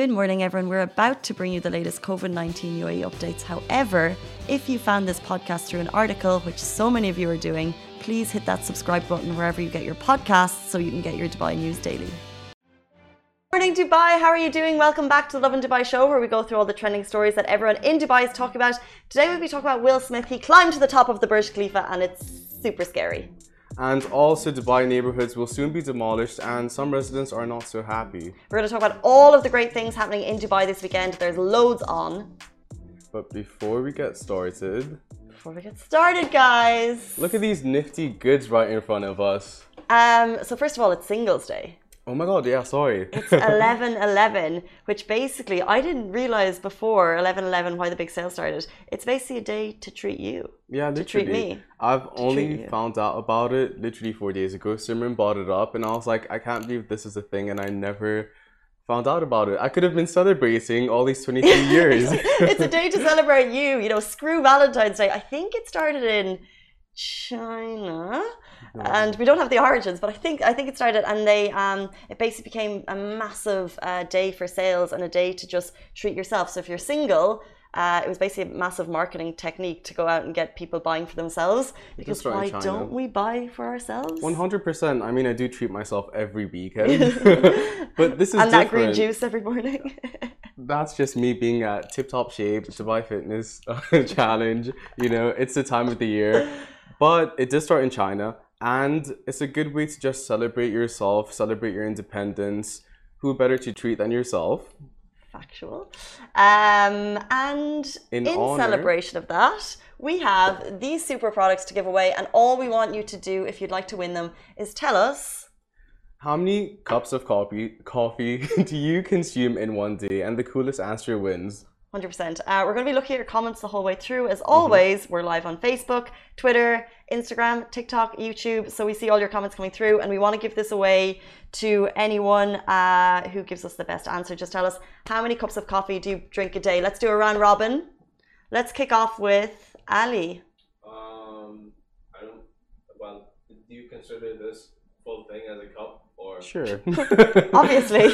Good morning, everyone. We're about to bring you the latest COVID-19 UAE updates. However, if you found this podcast through an article, which so many of you are doing, please hit that subscribe button wherever you get your podcasts so you can get your Dubai news daily. Good morning, Dubai. How are you doing? Welcome back to the Lovin Dubai Show, where we go through all the trending stories that everyone in Dubai is talking about. Today, we'll be talking about Will Smith. He climbed to the top of the Burj Khalifa, and it's super scary. And also, Dubai neighborhoods will soon be demolished and some residents are not so happy. We're going to talk about all of the great things happening in Dubai this weekend. There's loads on. But before we get started, guys, look at these nifty goods right in front of us. So first of all, it's Singles Day. Oh my God, yeah, sorry. It's 11-11, which basically, I didn't realize before 11-11 why the big sale started. It's basically a day to treat you. Yeah, literally. To treat me. I've only found out about it literally 4 days ago. Simran brought it up and I was like, I can't believe this is a thing and I never found out about it. I could have been celebrating all these 23 years. It's a day to celebrate you. You know, screw Valentine's Day. I think it started in China. And we don't have the origins, but I think it started, and they it basically became a massive day for sales and a day to just treat yourself. So if you're single, it was basically a massive marketing technique to go out and get people buying for themselves. Because why don't we buy for ourselves? 100%. I mean, I do treat myself every weekend, but this is and different. That green juice every morning. That's just me being at tip-top shape. Dubai Fitness Challenge. You know, it's the time of the year, but it did start in China. And it's a good way to just celebrate yourself, celebrate your independence. Who better to treat than yourself? Factual. And in celebration of that, we have these super products to give away. And all we want you to do, if you'd like to win them, is tell us how many cups of coffee do you consume in one day? And the coolest answer wins. 100%. We're going to be looking at your comments the whole way through. As always, we're live on Facebook, Twitter, Instagram, TikTok, YouTube. So we see all your comments coming through and we want to give this away to anyone who gives us the best answer. Just tell us how many cups of coffee do you drink a day? Let's do a round robin. Let's kick off with Ali. Well, do you consider this full thing as a cup? Sure. Obviously.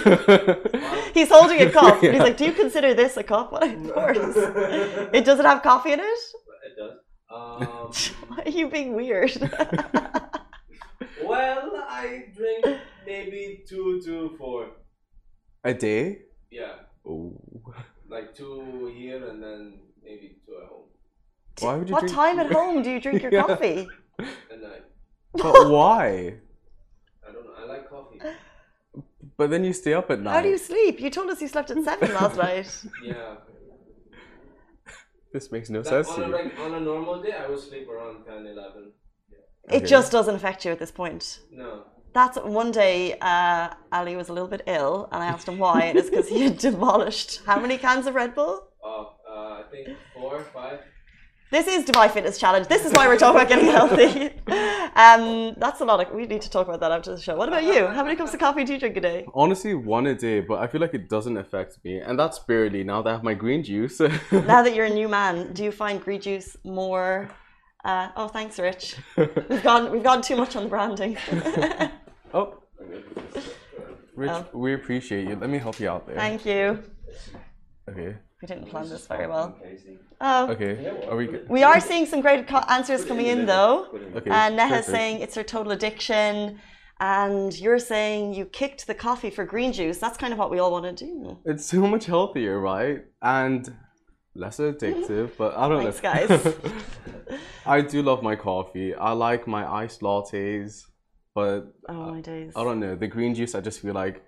He's holding a cup. Yeah. He's like, do you consider this a cup? What? Of course. It doesn't have coffee in it? It does. Why are you being weird? Well, I drink maybe 2 to 4. A day? Yeah. Oh. Like 2 here and then maybe 2 at home. Why would you what drink time at home do you drink your coffee? At night. But why? I don't know. I like coffee. But then you stay up at night. How do you sleep? You told us you slept at 7 last night. Yeah. This makes no sense to you. Like, on a normal day, I would sleep around 10, 11. Yeah. It just doesn't affect you at this point. No. That's one day Ali was a little bit ill, and I asked him why, and it's because he had demolished how many cans of Red Bull? I think 4 or 5. This is Dubai Fitness Challenge. This is why we're talking about getting healthy. That's a lot of, we need to talk about that after the show. What about you? How many cups of coffee do you drink a day? Honestly, 1 a day, but I feel like it doesn't affect me. And that's barely now that I have my green juice. Now that you're a new man, do you find green juice more, oh, thanks Rich. We've gone too much on the branding. Oh, Rich, we appreciate you. Let me help you out there. Thank you. Okay. We didn't plan this very well. Oh. Okay. Are we good? We are seeing some great answers coming in though. Okay. Neha's saying it's her total addiction. And you're saying you kicked the coffee for green juice. That's kind of what we all want to do. It's so much healthier, right? And less addictive, but I don't know. Thanks, guys. I do love my coffee. I like my iced lattes, but oh, my days. I don't know. The green juice, I just feel like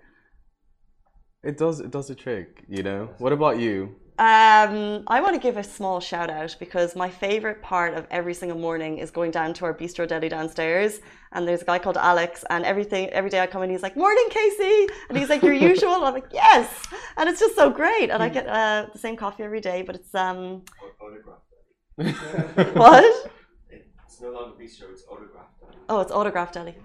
it does a trick, you know? What about you? I want to give a small shout out because my favorite part of every single morning is going down to our Bistro Deli downstairs, and there's a guy called Alex, and every day I come in, he's like, morning Casey, and he's like, your usual, and I'm like, yes, and it's just so great, and I get the same coffee every day, but it's Autograph Deli. What? It's no longer Bistro, it's Autograph Deli. Oh, it's Autograph Deli.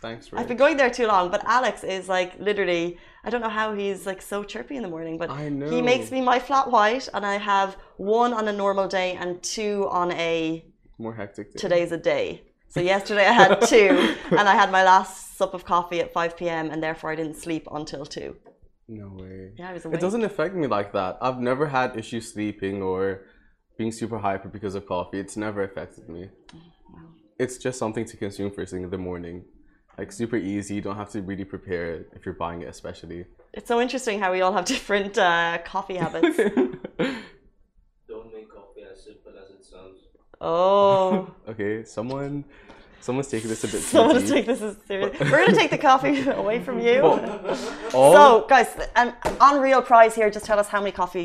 Thanks, Rich. I've been going there too long, but Alex is like literally, I don't know how he's like so chirpy in the morning, but he makes me my flat white, and I have 1 on a normal day and 2 on a more hectic day. Today's a day. So yesterday I had 2 and I had my last sup of coffee at 5 p.m. and therefore I didn't sleep until 2. No way. Yeah, I was awake. It doesn't affect me like that. I've never had issues sleeping or being super hyper because of coffee. It's never affected me. Wow. It's just something to consume first thing in the morning. Like super easy, you don't have to really prepare it if you're buying it especially. It's so interesting how we all have different coffee habits. Don't make coffee as simple as it sounds. Oh. Okay, someone's taking this a bit seriously. Someone's taking this seriously. We're gonna take the coffee away from you. So guys, an unreal prize here. Just tell us how many cups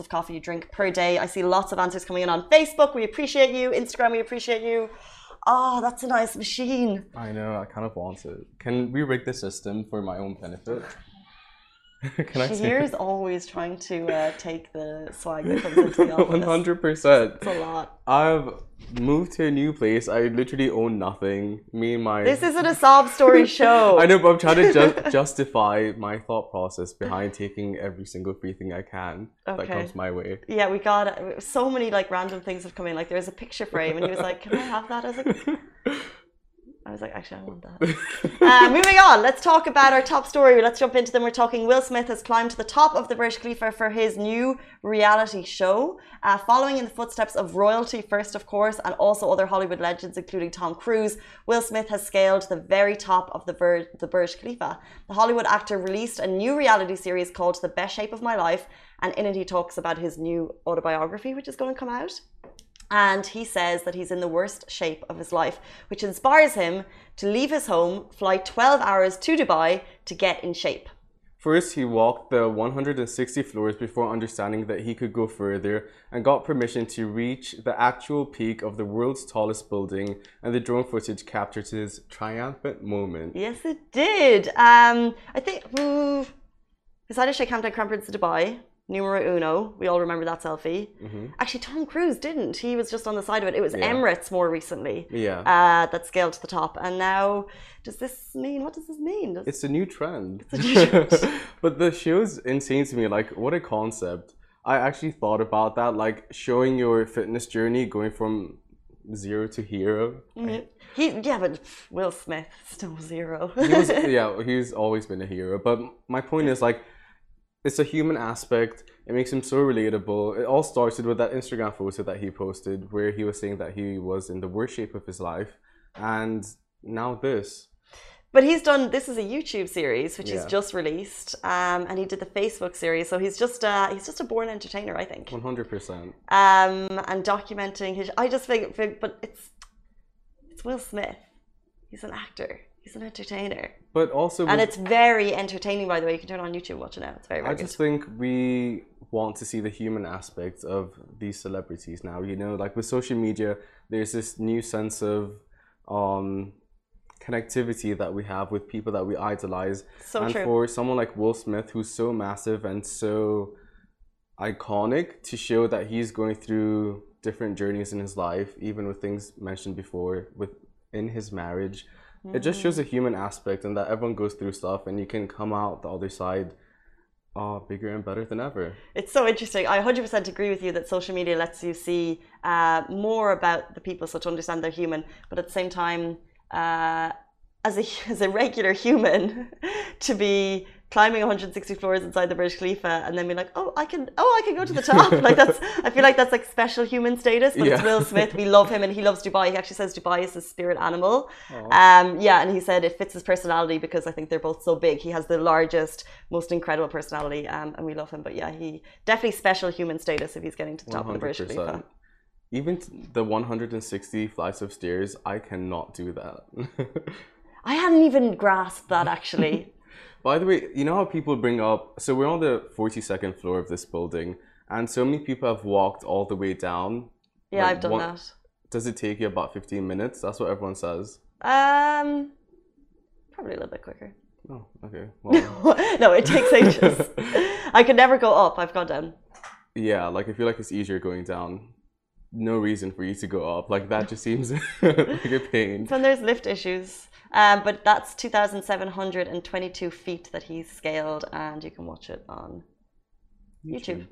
of coffee you drink per day. I see lots of answers coming in on Facebook. We appreciate you. Instagram, we appreciate you. Oh, that's a nice machine. I know, I kind of want it. Can we rig the system for my own benefit? Shahir's always trying to take the swag that comes into the office. 100%. It's a lot. I've moved to a new place. I literally own nothing. This isn't a sob story show. I know, but I'm trying to justify my thought process behind taking every single free thing I can that comes my way. Yeah, we got it. So many like random things have come in. Like there was a picture frame, and he was like, "Can I have that?" I was like, actually, I want that. Moving on, let's talk about our top story. Let's jump into them. We're talking Will Smith has climbed to the top of the Burj Khalifa for his new reality show, following in the footsteps of royalty first, of course, and also other Hollywood legends, including Tom Cruise. Will Smith has scaled the very top of the Burj Khalifa. The Hollywood actor released a new reality series called The Best Shape of My Life, and in it he talks about his new autobiography, which is going to come out. And he says that he's in the worst shape of his life, which inspires him to leave his home, fly 12 hours to Dubai to get in shape. First, he walked the 160 floors before understanding that he could go further and got permission to reach the actual peak of the world's tallest building, and the drone footage captured his triumphant moment. Yes, it did. I think, decided to shake hands and crown prince of Dubai. Numero uno, we all remember that selfie. Actually, Tom Cruise didn't. He was just on the side of it. It was Emirates more recently that scaled to the top. And now, what does this mean? It's a new trend. It's a new trend. But the show's insane to me. Like, what a concept. I actually thought about that, like showing your fitness journey going from zero to hero. Yeah, but Will Smith, still zero. He's always been a hero. But my point is, like, it's a human aspect. It makes him so relatable. It all started with that Instagram photo that he posted where he was saying that he was in the worst shape of his life. And now this. But he's done, this is a YouTube series, which he's just released. And he did the Facebook series. So he's just a born entertainer, I think. 100%. And documenting his, I just think, but it's Will Smith. He's an actor. He's an entertainer. But also... And it's very entertaining, by the way. You can turn on YouTube and watch it now. It's very, very good. I just think we want to see the human aspect of these celebrities now. You know, like with social media, there's this new sense of connectivity that we have with people that we idolize. So true. And for someone like Will Smith, who's so massive and so iconic, to show that he's going through different journeys in his life, even with things mentioned before, in his marriage... It just shows a human aspect and that everyone goes through stuff and you can come out the other side bigger and better than ever. It's so interesting. I 100% agree with you that social media lets you see more about the people, so to understand they're human. But at the same time, as a regular human, to be climbing 160 floors inside the Burj Khalifa and then be like, I can go to the top. Like I feel like that's like special human status, but it's Will Smith. We love him and he loves Dubai. He actually says Dubai is his spirit animal. And he said it fits his personality because I think they're both so big. He has the largest, most incredible personality and we love him. But yeah, he definitely special human status if he's getting to the top 100%. Of the Burj Khalifa. Even the 160 flights of stairs, I cannot do that. I hadn't even grasped that actually. By the way, you know how people bring up... So we're on the 42nd floor of this building, and so many people have walked all the way down. Yeah, like I've done that. Does it take you about 15 minutes? That's what everyone says. Probably a little bit quicker. Oh, okay. Well, no, it takes ages. I could never go up. I've gone down. Yeah, like I feel like it's easier going down. No reason for you to go up. Like that just seems like a pain. So there's lift issues. But that's 2,722 feet that he's scaled, and you can watch it on YouTube.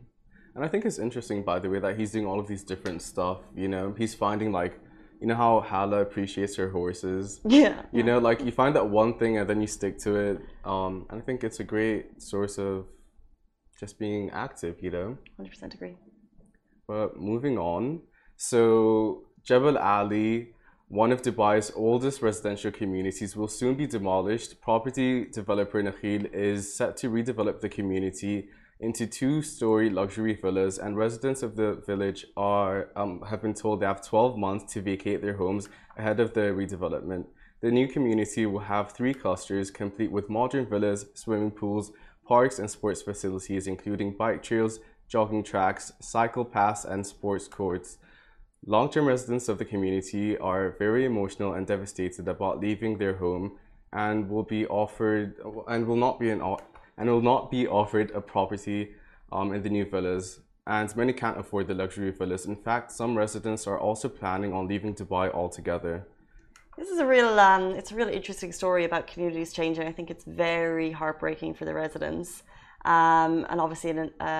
And I think it's interesting, by the way, that he's doing all of these different stuff. You know, he's finding like you know how Hala appreciates her horses? Yeah. You know, like you find that one thing and then you stick to it. And I think it's a great source of just being active, you know? 100% agree. But moving on. So Jebel Ali, one of Dubai's oldest residential communities, will soon be demolished. Property developer Nakheel is set to redevelop the community into two-story luxury villas, and residents of the village are have been told they have 12 months to vacate their homes ahead of the redevelopment. The new community will have 3 clusters, complete with modern villas, swimming pools, parks and sports facilities, including bike trails, jogging tracks, cycle paths and sports courts. Long-term residents of the community are very emotional and devastated about leaving their home, and will not be offered a property in the new villas, and many can't afford the luxury villas. In fact, some residents are also planning on leaving Dubai altogether. This is a real, it's a really interesting story about communities changing. I think it's very heartbreaking for the residents. And obviously a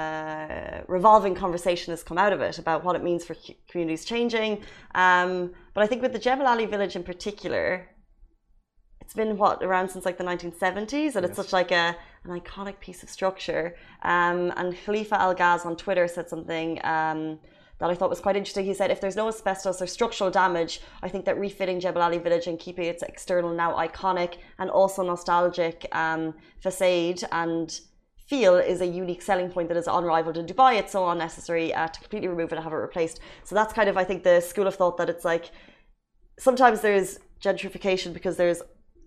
revolving conversation has come out of it about what it means for communities changing. But I think with the Jebel Ali village in particular, it's been what, around since like the 1970s, and yes, it's such like an iconic piece of structure. And Khalifa Al Ghaz on Twitter said something that I thought was quite interesting. He said, if there's no asbestos or structural damage, I think that refitting Jebel Ali village and keeping its external now iconic and also nostalgic facade and feel is a unique selling point that is unrivaled in Dubai. It's so unnecessary to completely remove it and have it replaced. So that's kind of, I think, the school of thought that it's like, sometimes there's gentrification because there's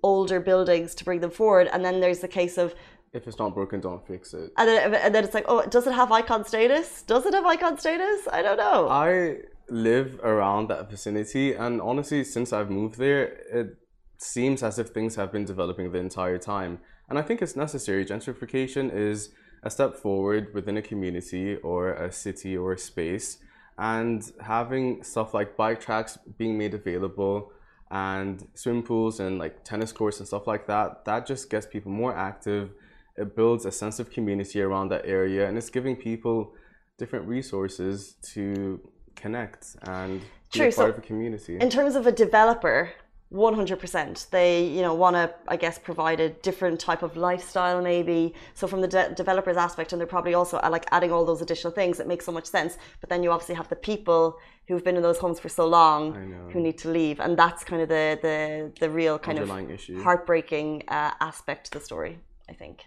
older buildings to bring them forward, and then there's the case of, if it's not broken, don't fix it. And then it's like, oh, does it have icon status? Does it have icon status? I don't know. I live around that vicinity, and honestly, since I've moved there, it seems as if things have been developing the entire time. And I think it's necessary. Gentrification is a step forward within a community or a city or a space, and having stuff like bike tracks being made available and swim pools and like tennis courts and stuff like that, that just gets people more active. It builds a sense of community around that area, and it's giving people different resources to connect and be a part of a community. In terms of a developer, 100%. They, you know, want to, I guess, provide a different type of lifestyle maybe. So from the developer's aspect, and they're probably also like adding all those additional things, it makes so much sense. But then you obviously have the people who've been in those homes for so long who need to leave. And that's kind of the real kind of issue, heartbreaking aspect to the story, I think.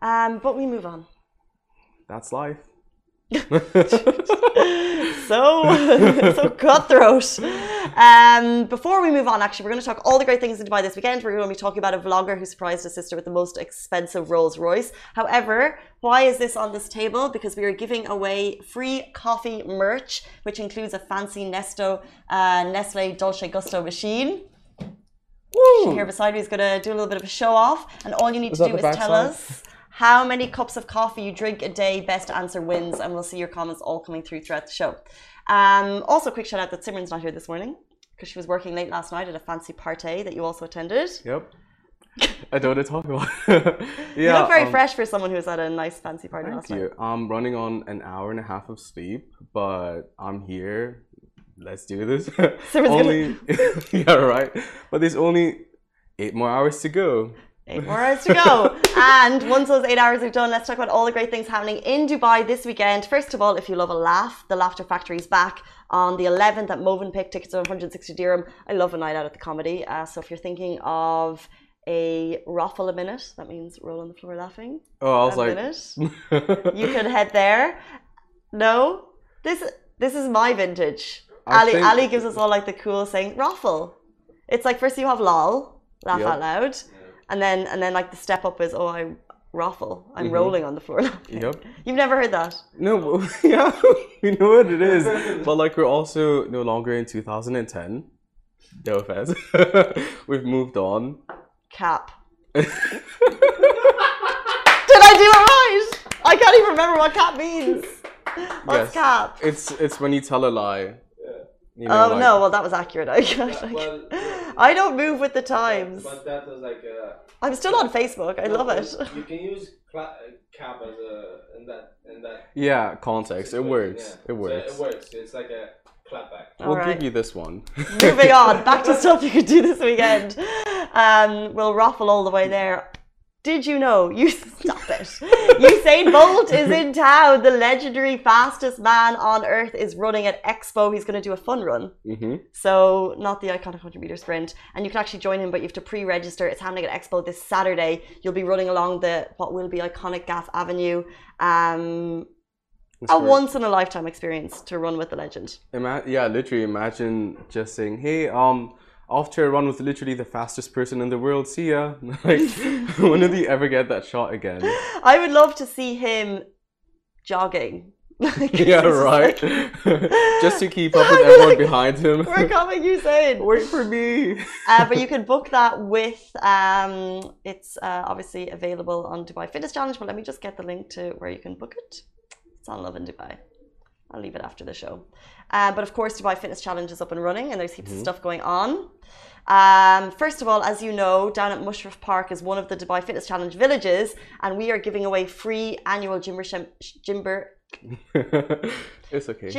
But we move on. That's life. so cutthroat. Before we move on, actually, we're going to talk all the great things in Dubai this weekend. We're going to be talking about a vlogger who surprised his sister with the most expensive Rolls Royce. However, why is this on this table? Because we are giving away free coffee merch, which includes a fancy Nestle Dolce Gusto machine. Woo. Here beside me is going to do a little bit of a show off, and all you need to do is tell us how many cups of coffee you drink a day. Best answer wins, and we'll see your comments all coming through throughout the show. Also, quick shout out that Simran's not here this morning because she was working late last night at a fancy party that you also attended. Yep. I don't want to talk about it. Yeah, you look very fresh for someone who was at a nice fancy party last night. Thank you. I'm running on an hour and a half of sleep, but I'm here. Let's do this. Yeah, right. But there's only 8 more hours to go. 8 more hours to go. And once those 8 hours are done, let's talk about all the great things happening in Dubai this weekend. First of all, if you love a laugh, the Laughter Factory is back on the 11th at Movenpick. Tickets are 160 dirham. I love a night out at the comedy. So if you're thinking of a raffle a minute, that means roll on the floor laughing. Oh, I was like... you could head there. No? This is my vintage. Ali gives us all like the cool saying, raffle. It's like first you have lol, laugh out loud. And then like the step up is, oh, I raffle. I'm rolling on the floor. Yep. You've never heard that? No, yeah, we know what it is. But like we're also no longer in 2010. No offense. We've moved on. Cap. Did I do it right? I can't even remember what cap means. What's cap? It's when you tell a lie. You know, no, well that was accurate. I don't move with the times. But that was like I'm still on Facebook. I love it. You can use cap as in that context. It works. Yeah. It works. So it works. It's like a clapback. We'll give you this one. Moving on, back to stuff you could do this weekend. We'll raffle all the way there. Did you know? Stop it. Usain Bolt is in town. The legendary fastest man on earth is running at Expo. He's going to do a fun run. So not the iconic 100-meter sprint. And you can actually join him, but you have to pre-register. It's happening at Expo this Saturday. You'll be running along the what will be iconic Gaff Avenue. A once-in-a-lifetime experience to run with the legend. Yeah, literally imagine just saying, hey, after a run with literally the fastest person in the world, see ya. Like, when did he ever get that shot again? I would love to see him jogging. Like, yeah, right. Just to keep up with everyone behind him. We're coming, Usain. Wait for me. But you can book that with, it's obviously available on Dubai Fitness Challenge, but let me just get the link to where you can book it. It's on Lovin Dubai. I'll leave it after the show. But of course, Dubai Fitness Challenge is up and running and there's heaps of stuff going on. First of all, as you know, down at Mushrif Park is one of the Dubai Fitness Challenge villages, and we are giving away free annual gym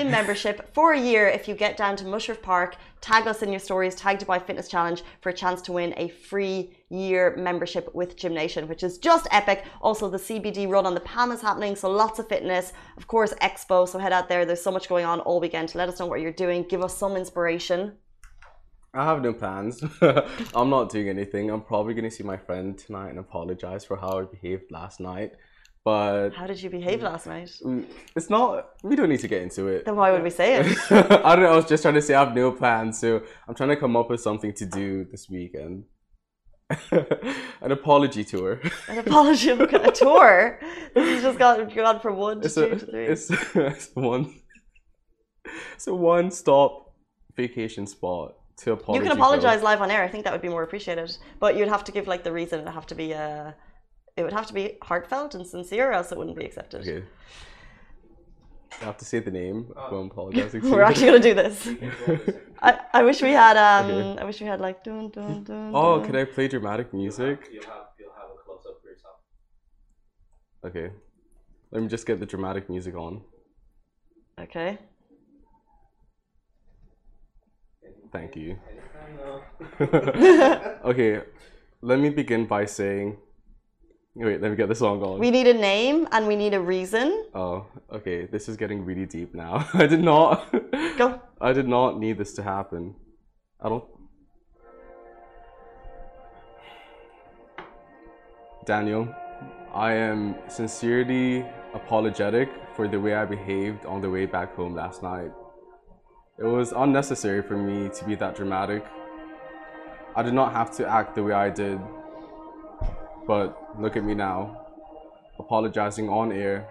membership for a year if you get down to Mushrif Park. Tag us in your stories, tag Dubai Fitness Challenge for a chance to win a free year membership with Gym Nation, which is just epic. Also, the CBD run on the Palm is happening, so lots of fitness. Of course, Expo, so head out there. There's so much going on all weekend. Let us know what you're doing. Give us some inspiration. I have no plans. I'm not doing anything. I'm probably going to see my friend tonight and apologize for how I behaved last night. But how did you behave last night? It's not, we don't need to get into it. Then why would we say it? I don't know, I was just trying to say I have no plans, so I'm trying to come up with something to do this weekend. An apology tour. An apology a tour? This has just gone from one to two to three. It's a one-stop vacation spot. To apologize. You can apologize live on air. I think that would be more appreciated. But you'd have to give like the reason. It would have to be heartfelt and sincere, or else it wouldn't be accepted. Okay. I have to say the name. I'm apologizing. We're actually gonna do this. I wish we had. I wish we had like. Dun, dun, dun, oh, dun. Can I play dramatic music? You'll have a close up for yourself. Okay. Let me just get the dramatic music on. Okay. Thank you. Okay, let me begin by saying... Wait, let me get the song on. We need a name and we need a reason. Oh, okay. This is getting really deep now. I did not need this to happen. Daniel, I am sincerely apologetic for the way I behaved on the way back home last night. It was unnecessary for me to be that dramatic. I did not have to act the way I did. But look at me now, apologizing on air.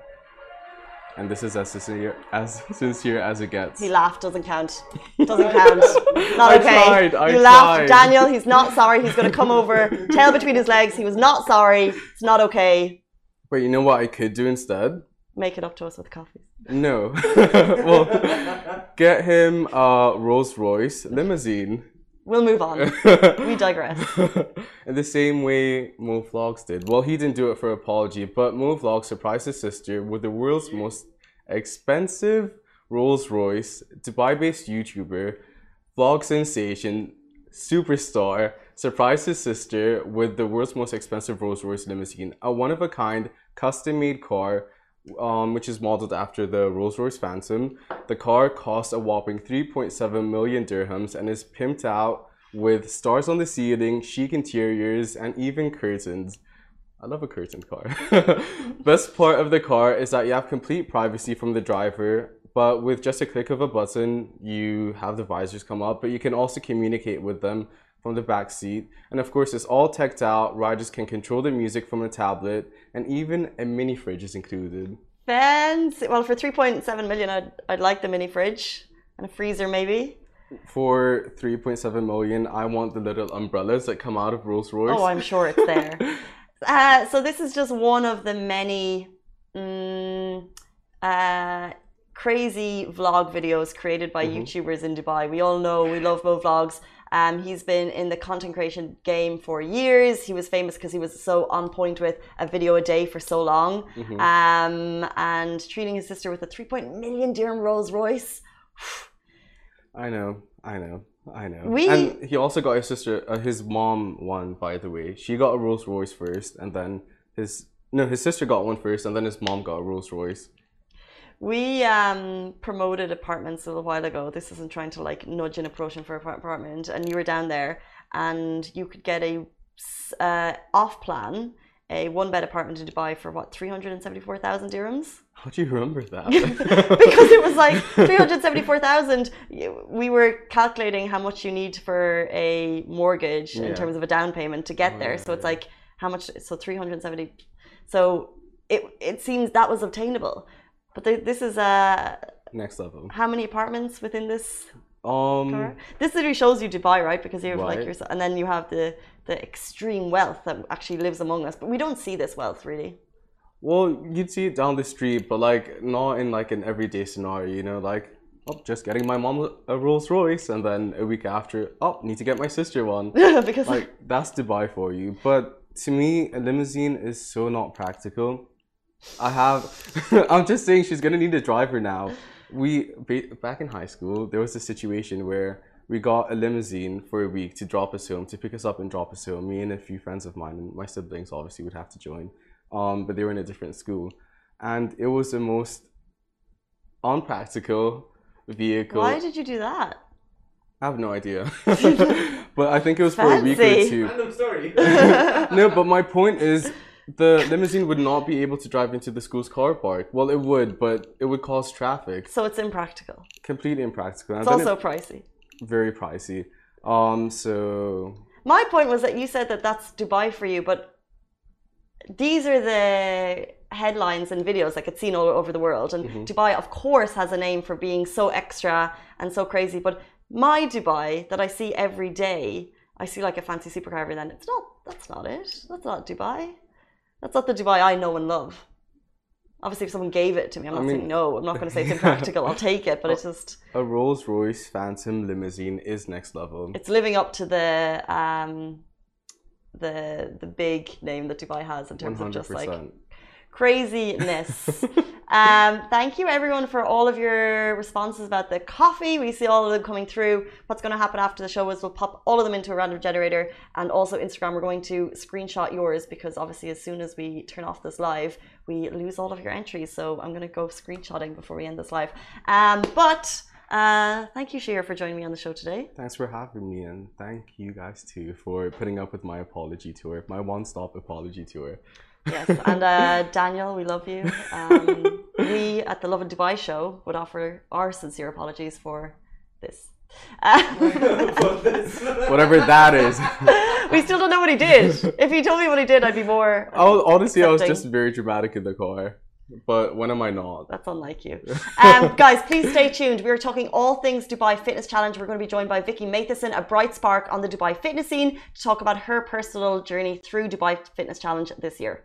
And this is as sincere as it gets. He laughed, doesn't count. Doesn't count. Not okay. I tried. You laughed, Daniel, he's not sorry. He's going to come over, tail between his legs. He was not sorry. It's not okay. But you know what I could do instead? Make it up to us with coffee. No. Well, get him a Rolls Royce limousine. We'll move on. We digress. In the same way Mo Vlogs did. Well, he didn't do it for apology, but Mo Vlogs surprised his sister with the world's most expensive Rolls Royce. Dubai-based YouTuber, vlog sensation, superstar, surprised his sister with the world's most expensive Rolls Royce limousine, a one-of-a-kind custom-made car. Which is modeled after the Rolls Royce Phantom. The car costs a whopping 3.7 million dirhams and is pimped out with stars on the ceiling, chic interiors, and even curtains. I love a curtained car. Best part of the car is that you have complete privacy from the driver, but with just a click of a button, you have the visors come up, but you can also communicate with them from the back seat. And of course, it's all teched out. Riders can control the music from a tablet, and even a mini fridge is included. Fancy. Well, for 3.7 million, I'd like the mini fridge and a freezer maybe. For 3.7 million, I want the little umbrellas that come out of Rolls Royce. Oh, I'm sure it's there. So this is just one of the many crazy vlog videos created by YouTubers in Dubai. We all know, we love Mo Vlogs. He's been in the content creation game for years. He was famous because he was so on point with a video a day for so long. And treating his sister with a 3.1 million dirham Rolls Royce. I know. And he also got his sister, his mom one, by the way. She got a Rolls Royce first, and then his sister got one first, and then his mom got a Rolls Royce. We promoted apartments a little while ago. This isn't trying to like nudge an approaching for an apartment, and you were down there, and you could get a off-plan, a one-bed apartment in Dubai for what, 374,000 dirhams? How do you remember that? Because it was like 374,000. We were calculating how much you need for a mortgage in terms of a down payment to get there. So it's like how much? So 370. So it seems that was obtainable. But this is next level. How many apartments within this? This literally shows you Dubai, right? Because you have like your, and then you have the extreme wealth that actually lives among us, but we don't see this wealth really. Well, you'd see it down the street, but like not in like an everyday scenario, you know, like just getting my mom a Rolls Royce, and then a week after, need to get my sister one. Because like that's Dubai for you. But to me, a limousine is so not practical. I'm just saying, she's gonna need a driver now. Back in high school, there was a situation where we got a limousine for a week to drop us home, to pick us up and drop us home. Me and a few friends of mine, and my siblings obviously would have to join, but they were in a different school. And it was the most unpractical vehicle. Why did you do that? I have no idea. But I think it was for a week or two. I'm sorry. No, but my point is, the limousine would not be able to drive into the school's car park. Well, it would, but it would cause traffic. So it's impractical. Completely impractical. It's also pricey. Very pricey. So my point was that you said that that's Dubai for you, but these are the headlines and videos that get seen all over the world. And Dubai, of course, has a name for being so extra and so crazy. But my Dubai that I see every day, I see like a fancy supercar every then. It's not. That's not it. That's not Dubai. That's not the Dubai I know and love. Obviously, if someone gave it to me, I mean, saying no. I'm not going to say it's impractical. I'll take it, but it's just... A Rolls Royce Phantom limousine is next level. It's living up to the big name that Dubai has in terms 100%. Of just like craziness. Thank you, everyone, for all of your responses about the coffee. We see all of them coming through. What's going to happen after the show is we'll pop all of them into a random generator, and also Instagram, we're going to screenshot yours, because obviously as soon as we turn off this live, we lose all of your entries. So I'm going to go screenshotting before we end this live. Thank you, Sheer, for joining me on the show today. Thanks for having me, and thank you guys too for putting up with my apology tour, my one-stop apology tour. Yes, and Daniel, we love you. We at the Lovin Dubai Show would offer our sincere apologies for this. Whatever that is. We still don't know what he did. If you told me what he did, I'd be more honestly, accepting. I was just very dramatic in the car. But when am I not? That's unlike you. Guys, please stay tuned. We are talking all things Dubai Fitness Challenge. We're going to be joined by Vicki Matheson, a bright spark on the Dubai fitness scene, to talk about her personal journey through Dubai Fitness Challenge this year.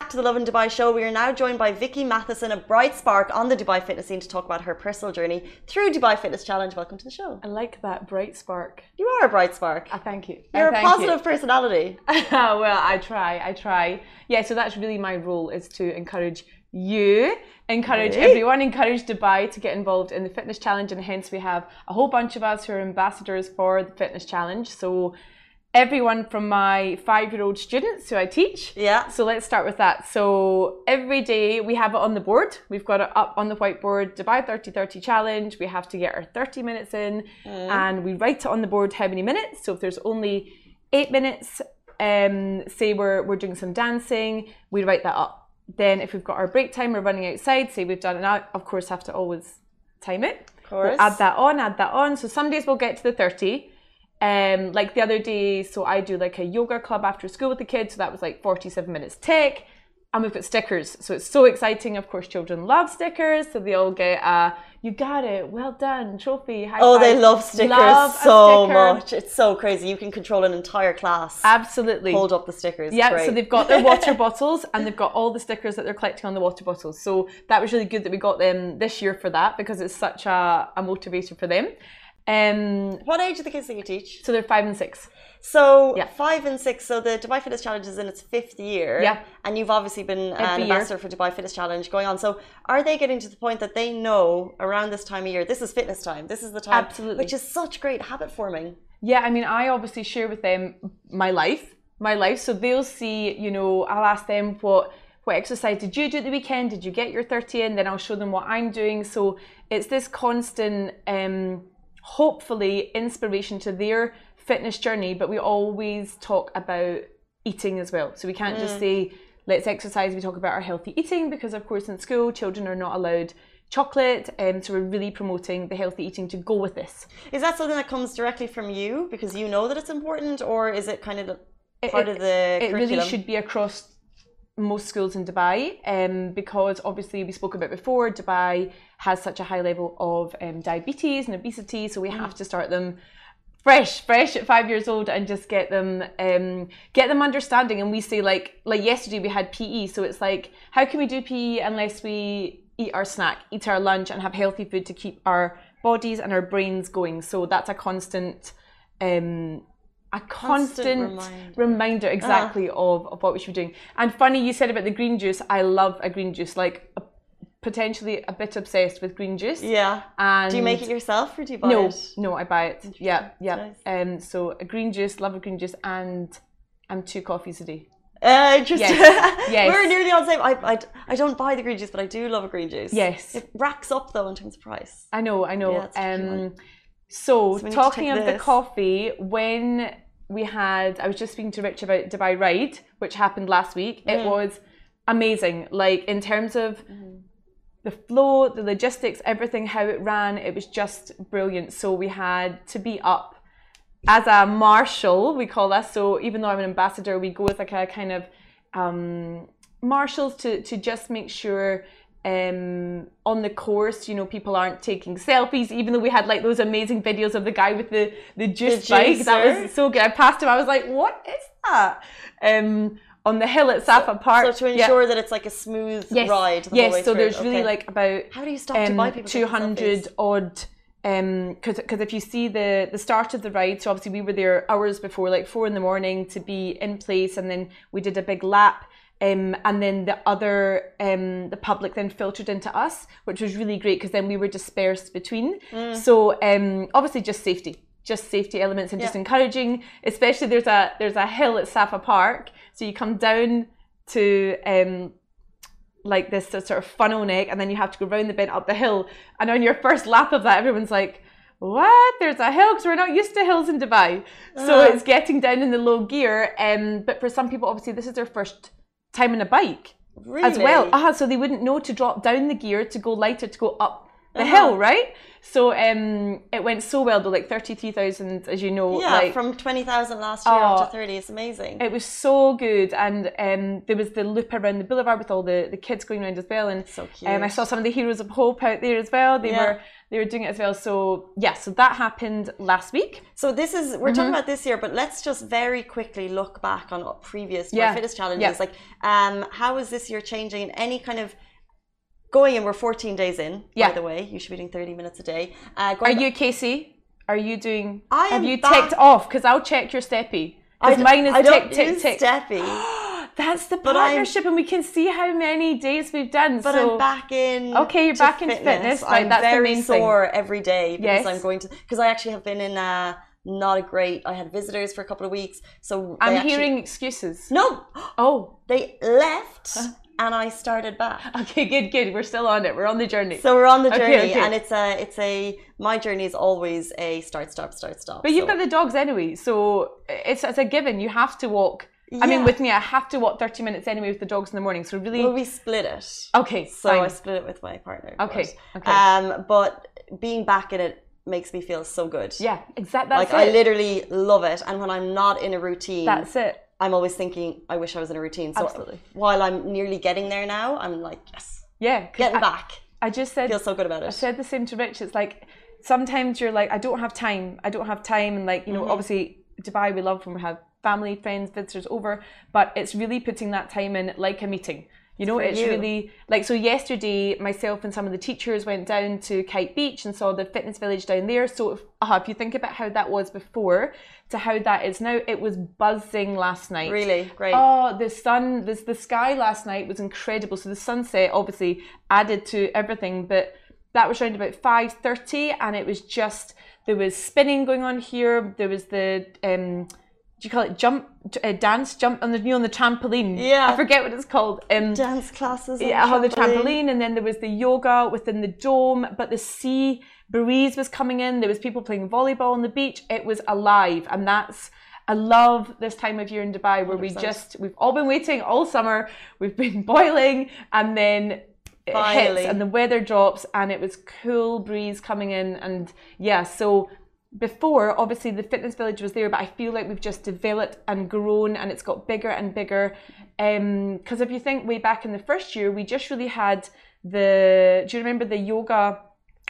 Back to the Lovin Dubai Show. We are now joined by Vicki Matheson, a bright spark on the Dubai fitness scene, to talk about her personal journey through Dubai Fitness Challenge. Welcome to the show. I like that, bright spark. You are a bright spark. Thank you. You're a positive personality. Well, I try. Yeah, so that's really my role, is to encourage everyone, encourage Dubai to get involved in the fitness challenge, and hence we have a whole bunch of us who are ambassadors for the fitness challenge. So everyone from my 5-year-old students who I teach. Yeah. So let's start with that. So every day we have it on the board. We've got it up on the whiteboard, Dubai 30-30 challenge. We have to get our 30 minutes in, and we write it on the board how many minutes. So if there's only 8 minutes, say we're doing some dancing, we write that up. Then if we've got our break time, we're running outside, say we've done an hour, of course have to always time it. Of course. We'll add that on. So some days we'll get to the 30. Like the other day, so I do like a yoga club after school with the kids, so that was like 47 minutes tick. and we've got stickers. So it's so exciting. Of course, children love stickers. So they all get a, you got it, well done, trophy, high five. Oh, they love stickers so much. It's so crazy. You can control an entire class. Absolutely. Hold up the stickers. Yeah, great. So they've got their water bottles and they've got all the stickers that they're collecting on the water bottles. So that was really good that we got them this year for that, because it's such a motivator for them. What age are the kids that you teach? So they're 5 and 6. So yeah. 5 and 6. So the Dubai Fitness Challenge is in its 5th year. Yeah. And you've obviously been an ambassador for Dubai Fitness Challenge going on. So are they getting to the point that they know around this time of year, this is fitness time, this is the time? Absolutely. Which is such great habit forming. Yeah, I mean, I obviously share with them my life. So they'll see, you know, I'll ask them what exercise did you do at the weekend? Did you get your 30 in? Then I'll show them what I'm doing. So it's this constant, hopefully, inspiration to their fitness journey, but we always talk about eating as well. So we can't just say, let's exercise. We talk about our healthy eating because, of course, in school, children are not allowed chocolate, so we're really promoting the healthy eating to go with this. Is that something that comes directly from you because you know that it's important, or is it kind of part of the curriculum? It really should be across most schools in Dubai, because obviously we spoke about before, Dubai has such a high level of diabetes and obesity, so we have to start them fresh at 5 years old and just get them understanding. And we say, like yesterday we had PE, so it's like, how can we do PE unless we eat our snack, eat our lunch, and have healthy food to keep our bodies and our brains going? So that's a constant reminder exactly of what we should be doing. And funny, you said about the green juice. I love a green juice, like potentially a bit obsessed with green juice. Yeah. And do you make it yourself or do you buy it? No, I buy it. Yeah. Nice. So a green juice, love a green juice, and 2 coffees a day. Interesting. Yes. We're nearly on the same. I don't buy the green juice, but I do love a green juice. Yes. It racks up though in terms of price. I know. Yeah, so talking of the coffee, when we had, I was just speaking to Rich about Dubai Ride, which happened last week. It was amazing. Like in terms of the flow, the logistics, everything, how it ran, it was just brilliant. So we had to be up as a marshal, we call us. So even though I'm an ambassador, we go with like a kind of marshals to just make sure on the course, you know, people aren't taking selfies, even though we had like those amazing videos of the guy with the juice bike. That was so good. I passed him. I was like, what is that? On the hill at Safa Park. So to ensure that it's like a smooth ride. Yes, so through. There's really like about, how do you stop Dubai people 200 odd, because if you see the start of the ride, so obviously we were there hours before, like 4 in the morning to be in place, and then we did a big lap. And then the public then filtered into us, which was really great because then we were dispersed between. So obviously just safety elements and just encouraging, especially there's a hill at Safa Park. So you come down to like this sort of funnel neck, and then you have to go round the bend up the hill. And on your first lap of that, everyone's like, what? There's a hill, because we're not used to hills in Dubai. So it's getting down in the low gear. But for some people, obviously, this is their first time on a bike as well. So they wouldn't know to drop down the gear, to go lighter, to go up the hill, right? So it went so well though, like 33,000, as you know. Yeah, like, from 20,000 last year up to 30, it's amazing. It was so good. And there was the loop around the boulevard with all the kids going around as well. And so cute. I saw some of the Heroes of Hope out there as well. They were doing it as well. So yeah, so that happened last week. So this is, we're talking about this year, but let's just very quickly look back on previous fitness challenges. Like how is this year changing in any kind of, going in, we're 14 days in, by the way. You should be doing 30 minutes a day. Are you, Casey? Are you doing, ticked off? Because I'll check your Steppy. Because mine is tick. Steppy. That's the partnership, and we can see how many days we've done. But so, I'm back in. Okay, you're back in fitness. Right, I'm very sore every day because I'm going to, because I actually have been in not a great, I had visitors for a couple of weeks. So I'm hearing excuses. No. Oh. They left. And I started back. Okay, good. We're still on it. We're on the journey. So we're on the journey, okay. And it's my journey is always a start, stop, start, stop. But you've got the dogs anyway, so it's a given. You have to walk. Yeah. I mean, with me, I have to walk 30 minutes anyway with the dogs in the morning. So really, we split it. Okay, so fine. I split it with my partner. Okay. But being back in it makes me feel so good. Yeah, exactly. Like it. I literally love it, and when I'm not in a routine, that's it. I'm always thinking, I wish I was in a routine. So absolutely. While I'm nearly getting there now, I'm like, yes. Yeah. Getting back. I just said, I feel so good about it. I said the same to Rich. It's like, sometimes you're like, I don't have time. And like, you know, mm-hmm. obviously Dubai, we love when we have family, friends, visitors over, but it's really putting that time in like a meeting. You know, it's really like, so yesterday myself and some of the teachers went down to Kite Beach and saw the fitness village down there. So if you think about how that was before to how that is now, it was buzzing last night. Really? Great. Oh, the sky last night was incredible. So the sunset obviously added to everything, but that was around about 5:30 and it was just, there was spinning going on here. There was the, do you call it dance jump on the on the trampoline? Yeah, I forget what it's called. Dance classes. Yeah, on the trampoline, and then there was the yoga within the dome. But the sea breeze was coming in. There was people playing volleyball on the beach. It was alive, and that's. I love this time of year in Dubai where 100%. We've all been waiting all summer. We've been boiling, and then. Finally. It hits, and the weather drops, and it was cool breeze coming in, and yeah, so. Before, obviously, the fitness village was there, but I feel like we've just developed and grown and it's got bigger and bigger. Because if you think way back in the first year, we just really had the, do you remember the yoga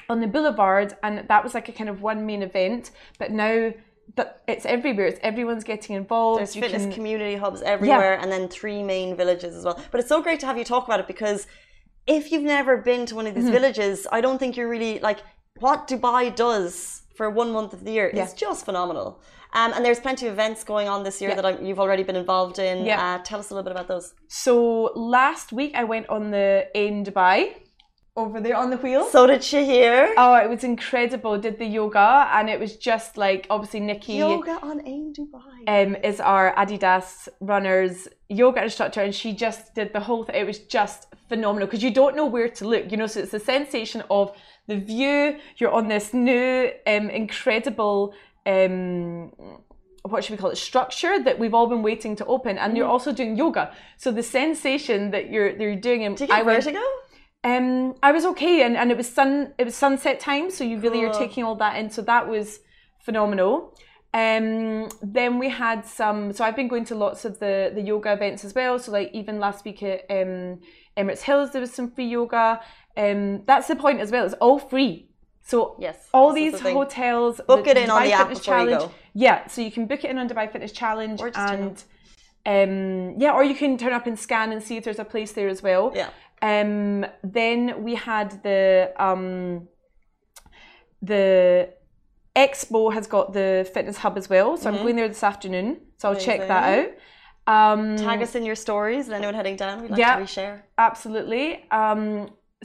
on the boulevard? And that was like a kind of one main event, but now that it's everywhere, it's everyone's getting involved. There's community hubs everywhere, yeah. And then three main villages as well. But it's so great to have you talk about it because if you've never been to one of these mm-hmm. villages, I don't think you're really like what Dubai does. For 1 month of the year, yeah. It's just phenomenal. And there's plenty of events going on this year yeah. that you've already been involved in. Yeah. Tell us a little bit about those. So last week I went on the Ain Dubai, over there on the wheel. So did she here. Oh, it was incredible. Did the yoga and it was just like, obviously Nikki. Yoga on Ain Dubai. Is our Adidas runners yoga instructor and she just did the whole thing. It was just phenomenal because you don't know where to look, you know, so it's the sensation of the view, you're on this new incredible, what should we call it, structure that we've all been waiting to open and you're also doing yoga. So the sensation that you're doing. Did you get vertigo? I was okay and it was sunset time, so you really are taking all that in. So that was phenomenal. Then we had so I've been going to lots of the yoga events as well. So like even last week at Emirates Hills, there was some free yoga. That's the point as well. It's all free. So yes, all these hotels book it in on the app before you go. Yeah, so you can book it in on Dubai Fitness Challenge and or you can turn up and scan and see if there's a place there as well. Yeah. Then we had the Expo has got the fitness hub as well. So I'm going there this afternoon. So I'll check that out. Tag us in your stories and anyone heading down. We'd like to reshare. Absolutely.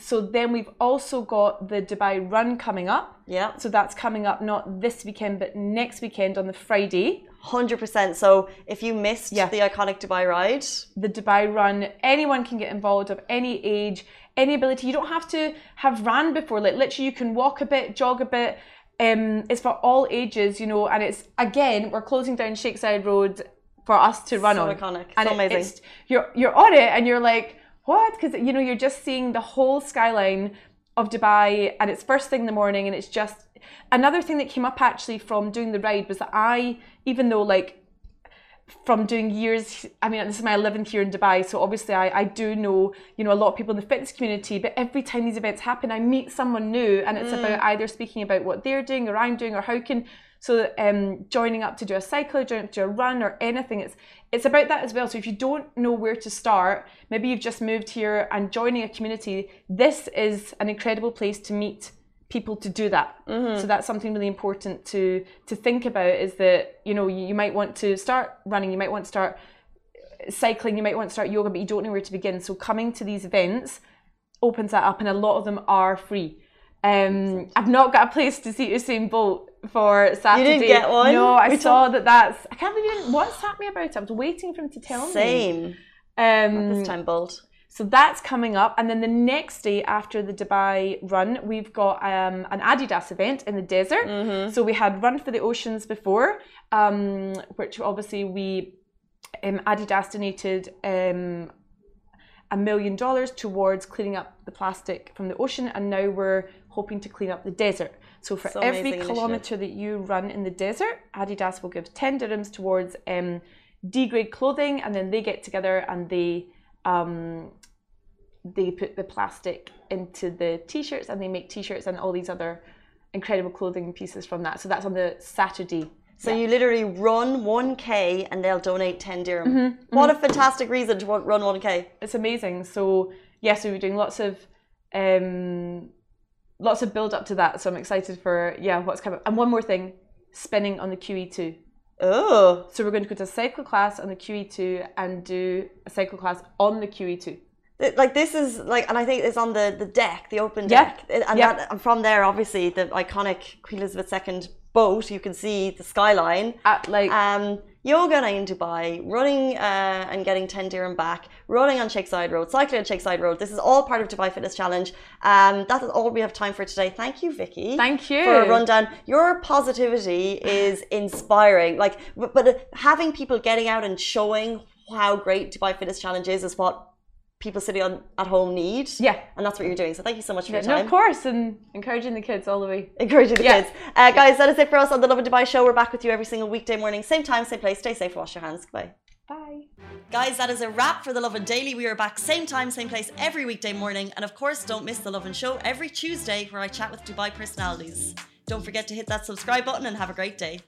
So then we've also got the Dubai Run coming up. Yeah. So that's coming up not this weekend, but next weekend on the Friday. 100%. So if you missed the iconic Dubai ride. The Dubai Run, anyone can get involved of any age, any ability. You don't have to have ran before. Like literally you can walk a bit, jog a bit. It's for all ages, you know, and it's, again, we're closing down Sheikh Zayed Road for us to run on. So iconic. So amazing. It's, you're on it and you're like, what? Because, you know, you're just seeing the whole skyline of Dubai and it's first thing in the morning and it's just... Another thing that came up actually from doing the ride was that even though like from doing years, I mean, this is my 11th year in Dubai, so obviously I do know, you know, a lot of people in the fitness community, but every time these events happen, I meet someone new and it's about either speaking about what they're doing or I'm doing or how can... So joining up to do a cycle, joining up to do a run or anything, it's about that as well. So if you don't know where to start, maybe you've just moved here and joining a community, this is an incredible place to meet people to do that. Mm-hmm. So that's something really important to think about is that, you know, you might want to start running, you might want to start cycling, you might want to start yoga, but you don't know where to begin. So coming to these events opens that up and a lot of them are free. I've not got a place to see Usain Bolt for Saturday. You didn't get one? No, I saw that's... I can't believe you didn't WhatsApp me about it. I was waiting for him to tell me. Same. This time bold. So that's coming up. And then the next day after the Dubai Run, we've got an Adidas event in the desert. Mm-hmm. So we had Run for the Oceans before, which obviously we... Adidas donated... $1 million towards cleaning up the plastic from the ocean, and now we're hoping to clean up the desert. So for every kilometre that you run in the desert, Adidas will give 10 dirhams towards D-grade clothing, and then they get together and they put the plastic into the t-shirts and they make t-shirts and all these other incredible clothing pieces from that. So that's on the Saturday. So you literally run 1K and they'll donate 10 dirham. What a fantastic reason to run 1K. It's amazing. So yes, we were doing lots of build up to that. So I'm excited for what's coming. And one more thing, spinning on the QE2. Oh. So we're going to go to a cycle class on the QE2 and do a cycle class on the QE2. Like, this is like, and I think it's on the deck, the open deck, and that, from there, obviously, the iconic Queen Elizabeth II boat. You can see the skyline. Yoga and Ain Dubai, running and getting 10 dirham back, running on Sheikh Zayed Road, cycling on Sheikh Zayed Road. This is all part of Dubai Fitness Challenge. That is all we have time for today. Thank you, Vicky. Thank you. For a rundown. Your positivity is inspiring. Like, but having people getting out and showing how great Dubai Fitness Challenge is what people sitting at home need. Yeah. And that's what you're doing. So thank you so much for your time. No, of course. And encouraging the kids all the way. Encouraging the kids. Guys, that is it for us on the Lovin Dubai Show. We're back with you every single weekday morning. Same time, same place. Stay safe. Wash your hands. Goodbye. Bye. Guys, that is a wrap for the Lovin Daily. We are back same time, same place every weekday morning. And of course, don't miss the Lovin Show every Tuesday where I chat with Dubai personalities. Don't forget to hit that subscribe button and have a great day.